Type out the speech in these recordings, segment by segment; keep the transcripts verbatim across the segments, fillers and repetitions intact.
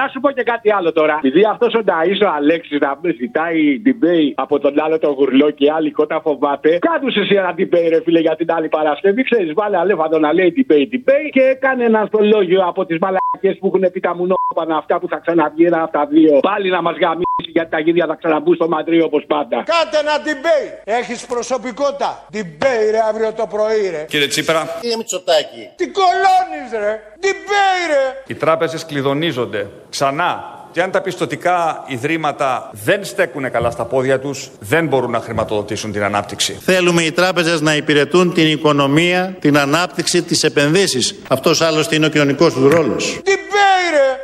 Να σου πω και κάτι άλλο τώρα. Επειδή αυτό ο Νταΐς ο Αλέξης να με ζητάει debate από τον άλλο τον γουρλό και άλλη κότα φοβάται. Κάτουσε εσύ ένα debate, ρε φίλε, για την άλλη Παρασκευή. Ξέρεις, βάλε αλέφαντο να λέει debate, debate και κάνε ένα αστολόγιο από τις μαλακές που έχουν πει τα μουνόπανα αυτά που θα ξαναβγεί ένα από τα δύο. Πάλι να μας γαμίσει. Γιατί τα γίδια θα ξαναμπούν στο Μαντρί όπως πάντα. Κάτε ένα debate. Έχεις προσωπικότητα. Debate ρε αύριο το πρωί ρε. Κύριε Τσίπρα. Κύριε Μητσοτάκη. Τι κολώνεις ρε. Debate ρε. Οι τράπεζες κλειδωνίζονται ξανά. Και αν τα πιστωτικά ιδρύματα δεν στέκουν καλά στα πόδια τους, δεν μπορούν να χρηματοδοτήσουν την ανάπτυξη. Θέλουμε οι τράπεζες να υπηρετούν την οικονομία, την ανάπτυξη, τις επενδύσεις. Αυτός άλλωστε είναι ο κοινωνικός του ρόλος.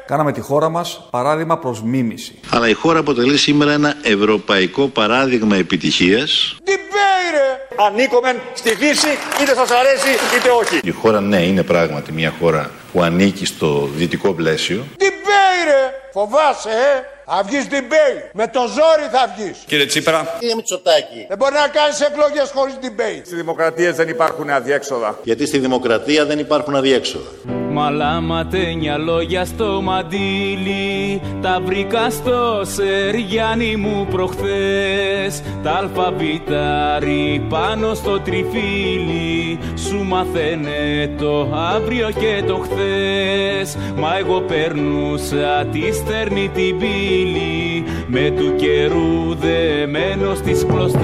Κάναμε τη χώρα μας παράδειγμα προς μίμηση. Αλλά η χώρα αποτελεί σήμερα ένα ευρωπαϊκό παράδειγμα επιτυχίας. Ανήκομεν στη Δύση, είτε σας αρέσει είτε όχι. Η χώρα, ναι, είναι πράγματι μια χώρα που ανήκει στο δυτικό πλαίσιο. Φοβάσαι, ε! Θα βγεις debate. Με το ζόρι θα βγεις. Κύριε Τσίπρα. Κύριε Μητσοτάκη. Δεν μπορεί να κάνεις εκλογές χωρίς debate. Στις δημοκρατίες δεν υπάρχουν αδιέξοδα. Γιατί στη δημοκρατία δεν υπάρχουν αδιέξοδα. Μαλάμα τένια λόγια στο μαντίλι. Τα βρήκα στο Σεργιάννη μου προχθές. Τα αλφαβητάρι πάνω στο τριφύλι. Σου μαθαίνε το αύριο και το χθες. Μα εγώ περνούσα τη στερνή την πύλη. Με του καιρού δεμένο στις κλωστές.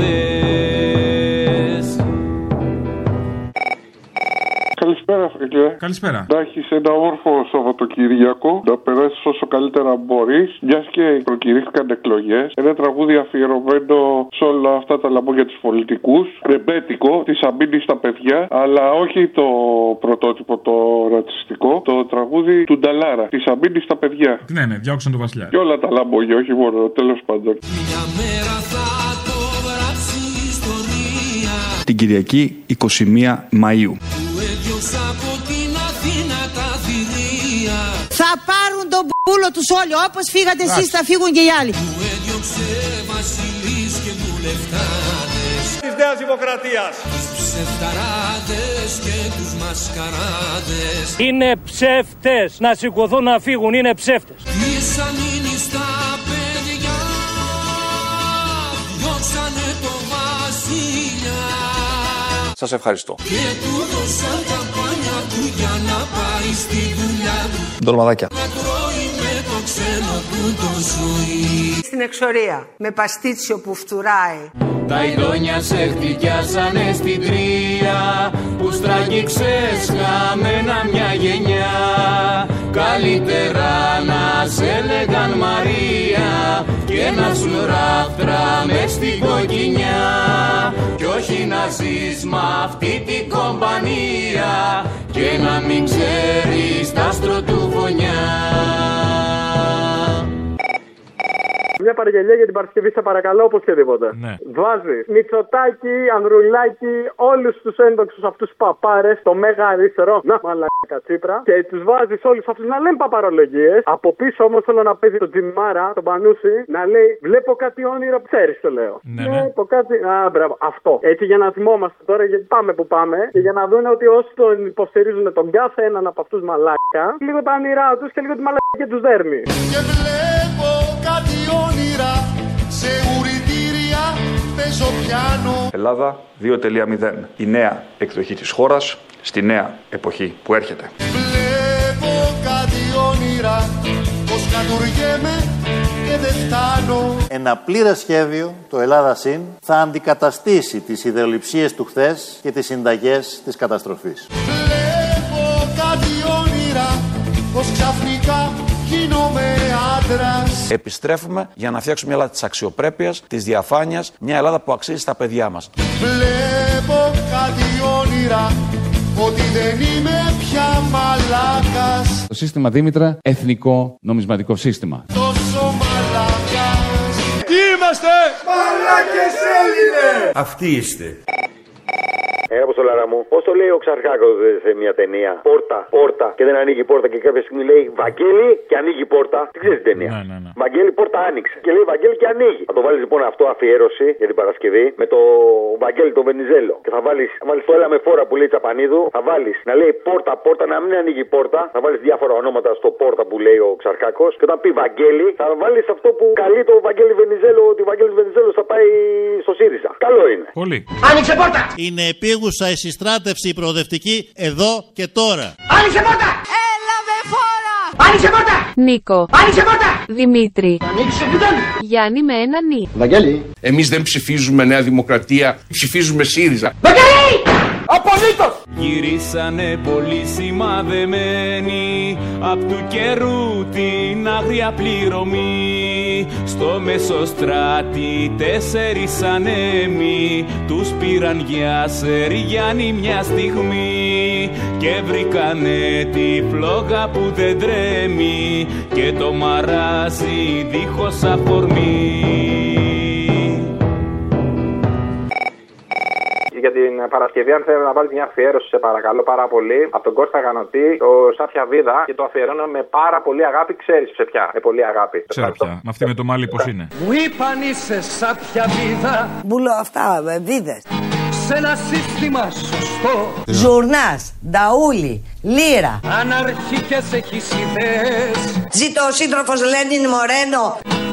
Καλησπέρα, φίλε. Καλησπέρα. Να έχεις ένα όρφο Σαββατοκύριακο, να περάσεις όσο καλύτερα μπορείς, μιας και προκηρύχθηκαν εκλογές. Ένα τραγούδι αφιερωμένο σε όλα αυτά τα λαμπό για τους πολιτικούς. Ρεμπέτικο, τη αμπίνη στα παιδιά, αλλά όχι το πρωτότυπο το ρατσιστικό. Το τραγούδι του Νταλάρα, τη αμπίνη στα παιδιά. Ναι, ναι, διώξαν τον βασιλιά. Και όλα τα λαμπόγια, όχι μόνο, τέλος πάντων. Μια μέρα θα το γράψει ιστορία. Την Κυριακή εικοστή πρώτη Μαΐου. Από την Αθήνα τα θηρία. Θα πάρουν τον πούλο τους όλοι. Όπως φύγατε εσείς θα φύγουν και οι άλλοι. Του έδιωξε βασιλείς και βουλευτάδες της Νέας Δημοκρατίας. Τους ψευταράδες και τους μασκαράδες. Είναι ψεύτες. Να σηκωθούν να φύγουν. Είναι ψεύτες. Τι θα μείνει στα παιδιά. Διώξανε το βασιλιά. Σας ευχαριστώ. Ντολμαδάκια. Στην εξορία, με παστίτσιο που φτουράει. Τα ειδόνια σε χτυπιάσανε στην τρία. Που στραγγίξες χαμένα μια γενιά. Καλύτερα να σε λέγαν Μαρία. Και να σου ράφτρα μες στην κοκκινιά. Κι όχι να ζεις μ' αυτή την κομπανία. Και να μην ξέρεις τ' άστρο του φωνιά. Μια παραγγελία για την Παρασκευή, σε παρακαλώ, οπωσδήποτε. Ναι. Βάζει Μητσοτάκη, Ανδρουλάκη, όλου του ένδοξου αυτού του παπάρε, το μέγα αριστερό, να μαλάκα Τσίπρα, και του βάζει όλου αυτού να λένε παπαρολογίε. Από πίσω όμω θέλω να παίζει τον Τζιμάρα, τον Πανούση, να λέει βλέπω κάτι όνειρο, ξέρει το λέω. Ναι, ναι. Βλέπω κάτι. Α, μπράβο, αυτό. Έτσι για να θυμόμαστε τώρα, γιατί πάμε που πάμε, και για να δουν ότι όσοι τον υποστηρίζουν τον κάθε έναν από αυτού μαλάκα, λίγο τα όνειρά του και λίγο τη μαλάκα του δέρνει. Και βλέπω κάτι όνειρο. Σε ουρητήρια παίζω πιάνο. Ελλάδα δύο κόμμα μηδέν. Η νέα εκδοχή της χώρας στη νέα εποχή που έρχεται. Βλέπω κάτι όνειρα, πως κατουργέμαι και δεν φτάνω. Ένα πλήρες σχέδιο, το Ελλάδα ΣΥΝ, θα αντικαταστήσει τις ιδεολειψίες του χθες και τις συνταγές της καταστροφής. Βλέπω κάτι όνειρα, πως ξαφνικά γίνομαι άντρας. Επιστρέφουμε για να φτιάξουμε μια Ελλάδα της αξιοπρέπειας, της διαφάνειας, μια Ελλάδα που αξίζει στα παιδιά μας. Βλέπω κάτι όνειρα, ότι δεν είμαι πια μαλάκας. Το σύστημα Δήμητρα, εθνικό νομισματικό σύστημα. Τόσο μαλάκας. Τι είμαστε, μαλάκες Έλληνες. Αυτοί είστε. Έλα, από το λαρά μου. Πώς το λέει ο Ξαρχάκος σε μια ταινία. Πόρτα, πόρτα. Και δεν ανοίγει πόρτα. Και κάποια στιγμή λέει Βαγγέλη και ανοίγει πόρτα. Τι ξέρει την ταινία. Ναι, ναι, ναι. Βαγγέλη, πόρτα άνοιξε. Και λέει Βαγγέλη και ανοίγει. Θα το βάλει λοιπόν αυτό αφιέρωση για την Παρασκευή με το Βαγγέλη τον Βενιζέλο. Και θα βάλει το έλα με φόρα που λέει Τσαπανίδου. Θα βάλει να λέει πόρτα, πόρτα, να μην ανοίγει πόρτα. Θα βάλει διάφορα ονόματα στο πόρτα που λέει ο Ξαρχάκος. Και όταν πει Βαγγέλη θα βάλει αυτό που καλεί το Βαγγέλη Βενιζέλο ότι ο Βαγγέλης Βενιζέλος θα πάει στο ΣΥΡΙΖΑ. Καλό είναι. Πολύ. Άνοιξε πόρτα! Είναι επίγουσα η συστράτευση προοδευτική εδώ και τώρα. Άνοιξε πόρτα! Έλα με φόρα! Άνοιξε πόρτα! Νίκο. Άνοιξε πόρτα! Δημήτρη. Ανοίξε πόρτα! Γιάννη με ένα νι. Βαγγέλη. Εμείς δεν ψηφίζουμε Νέα Δημοκρατία, ψηφίζουμε ΣΥΡΙΖΑ. Βαγγέλη! Απολύτως! Γυρίσανε πολύ σημαδεμένοι απ' του καιρού την άγρια πληρωμή. Στο Μεσοστράτη τέσσερις ανέμοι τους πήραν για Σεριγιάννη μια στιγμή. Και βρήκανε τη φλόγα που δεν τρέμει και το μαράζει δίχως αφορμή. Για την Παρασκευή, αν θέλω να βάλει μια αφιέρωση, σε παρακαλώ πάρα πολύ, από τον Κώστα Γανωτή, ο Σάφια Βίδα, και το αφιερώνω με πάρα πολύ αγάπη. Ξέρεις σε ποια, με πολύ αγάπη. Ξέρω ποια. Με αυτή με το μάλι πώς είναι. Μου είπαν είσαι Σάφια Βίδα. Μου λέω αυτά, βίδες. Σε ένα σύστημα σωστό. Ζουρνάς, νταούλι, λύρα. Αναρχικές έχεις ιδέες. Ζήτω ο σύντροφος Λένιν Μορένο.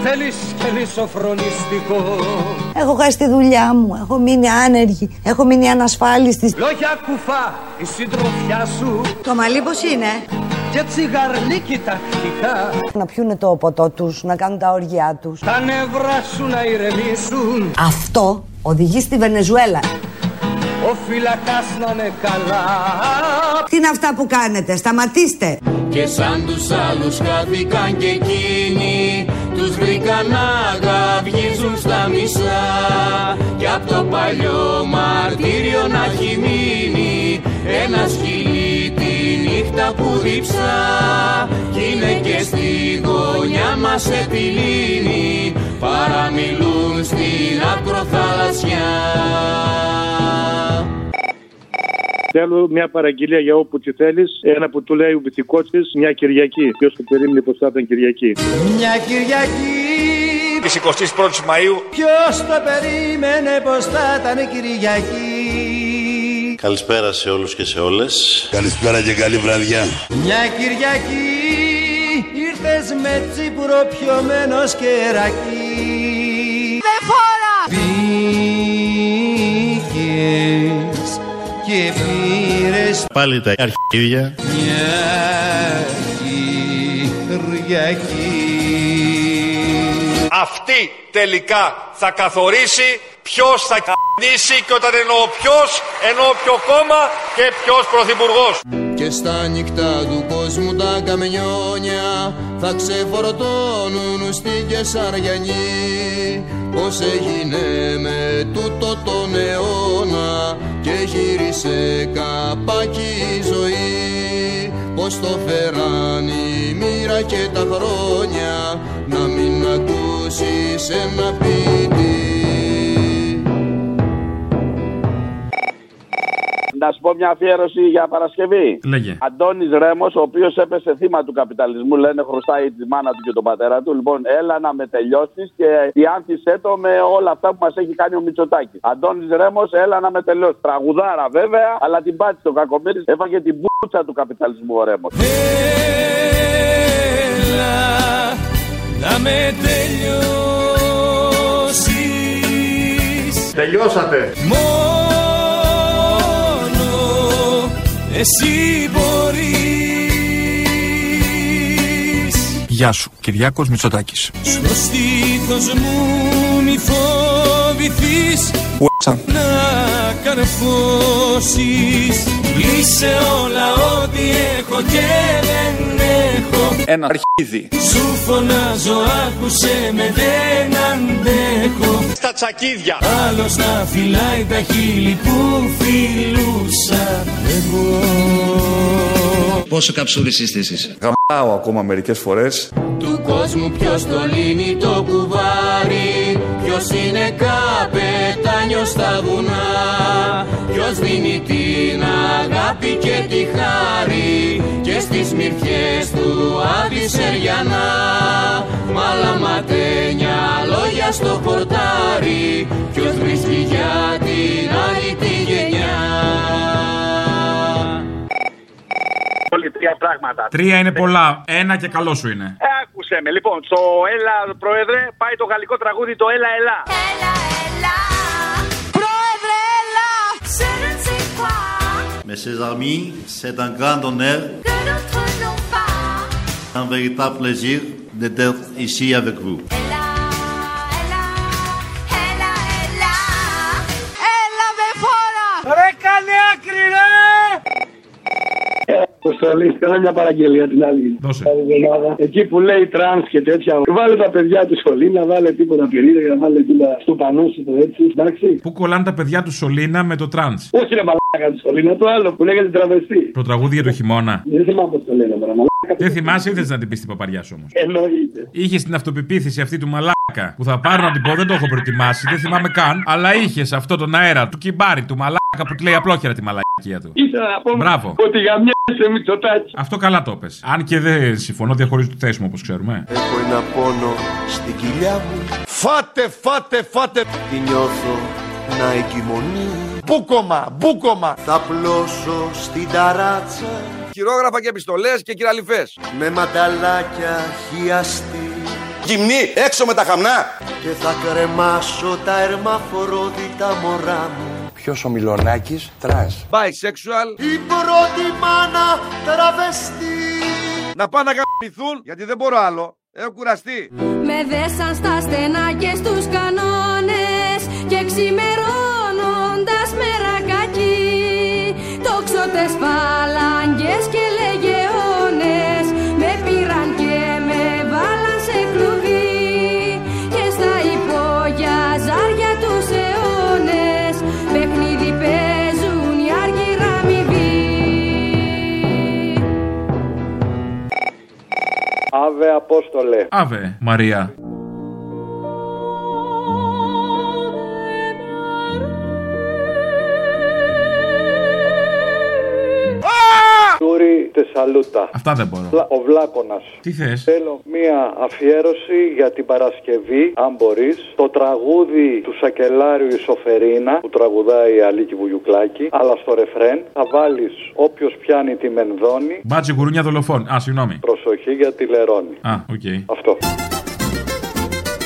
Θέλεις και λησοφρονιστικό. Έχω χάσει τη δουλειά μου, έχω μείνει άνεργη, έχω μείνει ανασφάλιστη. Λόγια κουφά, η συντροφιά σου. Το μαλλί πως είναι. Και τσιγαρνίκι τακτικά. Να πιούνε το ποτό τους, να κάνουν τα όργια τους. Τα νευρά σου να ηρεμήσουν. Αυτό οδηγεί στη Βενεζουέλα. Ο φυλακάς να είναι καλά. Τι είναι αυτά που κάνετε, σταματήστε. Και σαν τους άλλους χάθηκαν και εκείνοι. Τους βρήκαν να αγαυγίζουν στα μισά. Κι απ' το παλιό μαρτύριο να έχει μείνει ένα σκυλί τη νύχτα που διψά. Κι είναι και στη γωνιά μας επιλύνει. Παραμιλούν στην ακροθαλασσιά. Θέλω μια παραγγελία για όπου τη θέλεις. Ένα που του λέει ο Μπιτσικότσης, μια Κυριακή. Ποιος το περίμενε πως θα ήταν Κυριακή. Μια Κυριακή της εικοστής πρώτης Μαΐου. Ποιος το περίμενε πως θα ήταν Κυριακή. Καλησπέρα σε όλους και σε όλες. Καλησπέρα και καλή βραδιά. Μια Κυριακή ήρθες με τσίπουρο πιωμένος κερακί. Με φόρα. Πήγες και πήρες πάλι τα αρχίδια. Μια Κυριακή. Αυτή τελικά θα καθορίσει ποιος θα κ***νήσει. Και όταν εννοώ ποιος, εννοώ ποιο κόμμα και ποιος πρωθυπουργός. Και στα νυχτά του κόσμου τα καμενιόνια θα ξεφορτώνουν στη Κεσαριανή. Πώς έγινε με τούτο τον αιώνα και γύρισε καπάκι η ζωή. Πώς το φέραν η μοίρα και τα χρόνια να μην ακούσεις ένα ποιητή. Να σου πω μια αφιέρωση για Παρασκευή. Λέγε. Αντώνης Ρέμος, ο οποίος έπεσε θύμα του καπιταλισμού, λένε χρωστάει τη μάνα του και τον πατέρα του. Λοιπόν, έλα να με τελειώσεις και διάνθησέ το με όλα αυτά που μας έχει κάνει ο Μητσοτάκης. Αντώνης Ρέμος, έλα να με τελειώσεις. Τραγουδάρα βέβαια, αλλά την πάτησε το κακομοίρης, έφαγε την μπούτσα του καπιταλισμού ο Ρέμος. Έλα να με τελειώσεις. Τελειώσατε. Εσύ μπορείς. Γεια σου, Κυριάκος Μητσοτάκης. Στο στήθος μου μη φοβηθείς. Ουέσα. Να καρφώσεις. Λύσε όλα ό,τι έχω και δεν έχω. Ένα αρχίδι. Σου φωνάζω, άκουσε με, δεν αντέχω. Στα τσακίδια. Άλλος να φυλάει τα χείλη που φιλούσα εγώ. Πόσο καψούρης συστήσεις. Γαμάω ακόμα μερικές φορές. Του κόσμου ποιος το λύνει το κουβάρι. Ποιος Ποιος είναι καπετάνιος στα βουνά, ποιος δίνει την αγάπη και τη χάρη και στις μυρφιές του Άδυσσεριανά. Μαλαματένια λόγια στο χορτάρι, ποιος βρίσκει για την άλλη τη γενιά. Τρία πράγματα. Τρία είναι πολλά. Ένα και καλό σου είναι. Άκουσε με. Λοιπόν, στο Έλα, Πρόεδρε, πάει το γαλλικό τραγούδι το Έλα, Έλα. Έλα, Έλα. Πρόεδρε, Έλα. Je ne sais quoi. Mes chers amis, c'est un grand honneur que nous trouvons pas. Un véritable plaisir d'être ici avec vous. Έλα, Έλα. Έλα, Έλα. Έλα, με φόρα. Ρε, κάνε άκρη, ρε. Αποστολή, θέλω μια παραγγελία την άλλη. Εκεί που λέει τρανς και τέτοια. Βάλε τα παιδιά του Σολίνα, βάλε τίποτα περίεργα, βάλε τίποτα του Πανούσου, έτσι, εντάξει. Πού κολλάνε τα παιδιά του Σολίνα με το τρανς? Όχι, είναι μαλάκα του Σολίνα, το άλλο που λέγεται τραβεστή. Το τραγούδι για το χειμώνα. Δεν θυμάμαι πώς το λένε, μαλάκα. Δεν θυμάσαι, ήθελες να την πεις την παπαριάς όμως. Εννοείται. Είχες την αυτοπεποίθηση αυτή του μαλάκα που θα πάρω να την πω, δεν το έχω προετοιμάσει, δεν θυμάμαι καν, αλλά είχες αυτό τον αέρα του κυμπάρι του μαλάκα που τη λέει απλόχερα τη μαλακία του. Ήθελα να πω μπράβο. Ότι για μια σε Μητσοτάκη. Αυτό καλά το πες. Αν και δεν συμφωνώ, διαχωρίζω τη θέση μου όπως ξέρουμε. Έχω ένα πόνο στην κοιλιά μου. Φάτε, φάτε, φάτε. Τη νιώθω να εγκυμονεί. Μπούκομα, μπούκομα. Θα πλώσω στην ταράτσα. Χειρόγραφα και επιστολές και κυραλιφές. Με ματαλάκια χιαστή. Γυμνή, έξω με τα χαμνά. Και θα κρεμάσω τα ερμαφορόδητα μωρά μου. Ποιος ο Μιλονάκης, τρανς. Bisexual. Η πρώτη μάνα τραβεστή. Να πάνε να γαμπηθούν, γιατί δεν μπορώ άλλο. Έχω κουραστεί. Με δέσαν στα στενά και στους κανόνες και ξημερώνοντας μερακάκι τόξωτες φαλαγγές και λεγεώνες με πήραν και με βάλαν σε κλουβί και στα υπόγεια ζάρια τους αιώνες. Παιχνίδι παίζουν οι άργυρα αμοιβή. Αβε Απόστολε. Αβε Μαρία. Τούρι Τεσσαλούτα. Αυτά δεν μπορώ. Ο Βλάκονας. Τι θες? Θέλω μία αφιέρωση για την Παρασκευή, αν μπορείς. Το τραγούδι του Σακελάριου η Σοφερίνα, που τραγουδάει η Αλίκη Βουγιουκλάκη. Αλλά στο ρεφρέν θα βάλεις όποιος πιάνει τη μενδώνη. Μπάτζι γουρούνια δολοφόν. Α, συγγνώμη. Προσοχή για τη λερώνη. Α, οκ. Okay. Αυτό.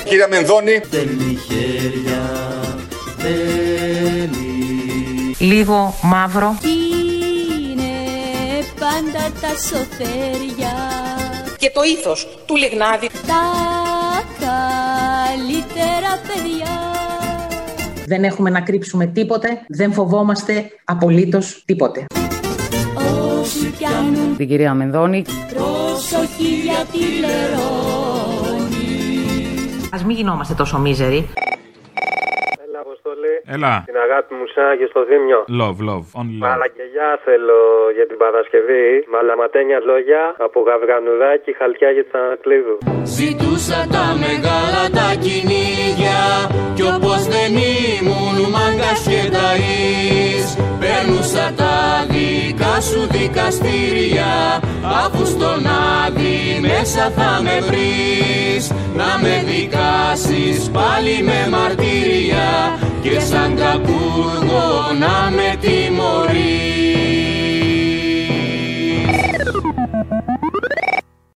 Κύριε Μενδώνη. Στέλνει χέρια, στέλνει. Λίγο μαύρο. Πάντα τα σοφέρια και το ήθος του Λιγνάδη. Τα καλύτερα παιδιά. Δεν έχουμε να κρύψουμε τίποτε, δεν φοβόμαστε απολύτως τίποτε. Όσοι πιάνουν την κυρία Μενδώνη, προσοχή για τη λερώνη. Ας μην γινόμαστε τόσο μίζεροι. Έλα. Την αγάπη μου σαν και στο Δήμιο. Love, love, only love. Μαλακελιά θέλω για την Παρασκευή. Μαλαματένια λόγια από Γαβγανουδάκη, χαλκιά για τα Ανακλείδου. Ζητούσα τα μεγάλα τα κυνήγια κι όπως δεν ήμουν μάγκας και ταΐς παίρνουσα τα δικά σου δικαστήρια αφού στον Άδη μέσα θα με βρεις να με δικάσεις πάλι με μαρτύρια και σαν καπούργο να με τιμωρείς.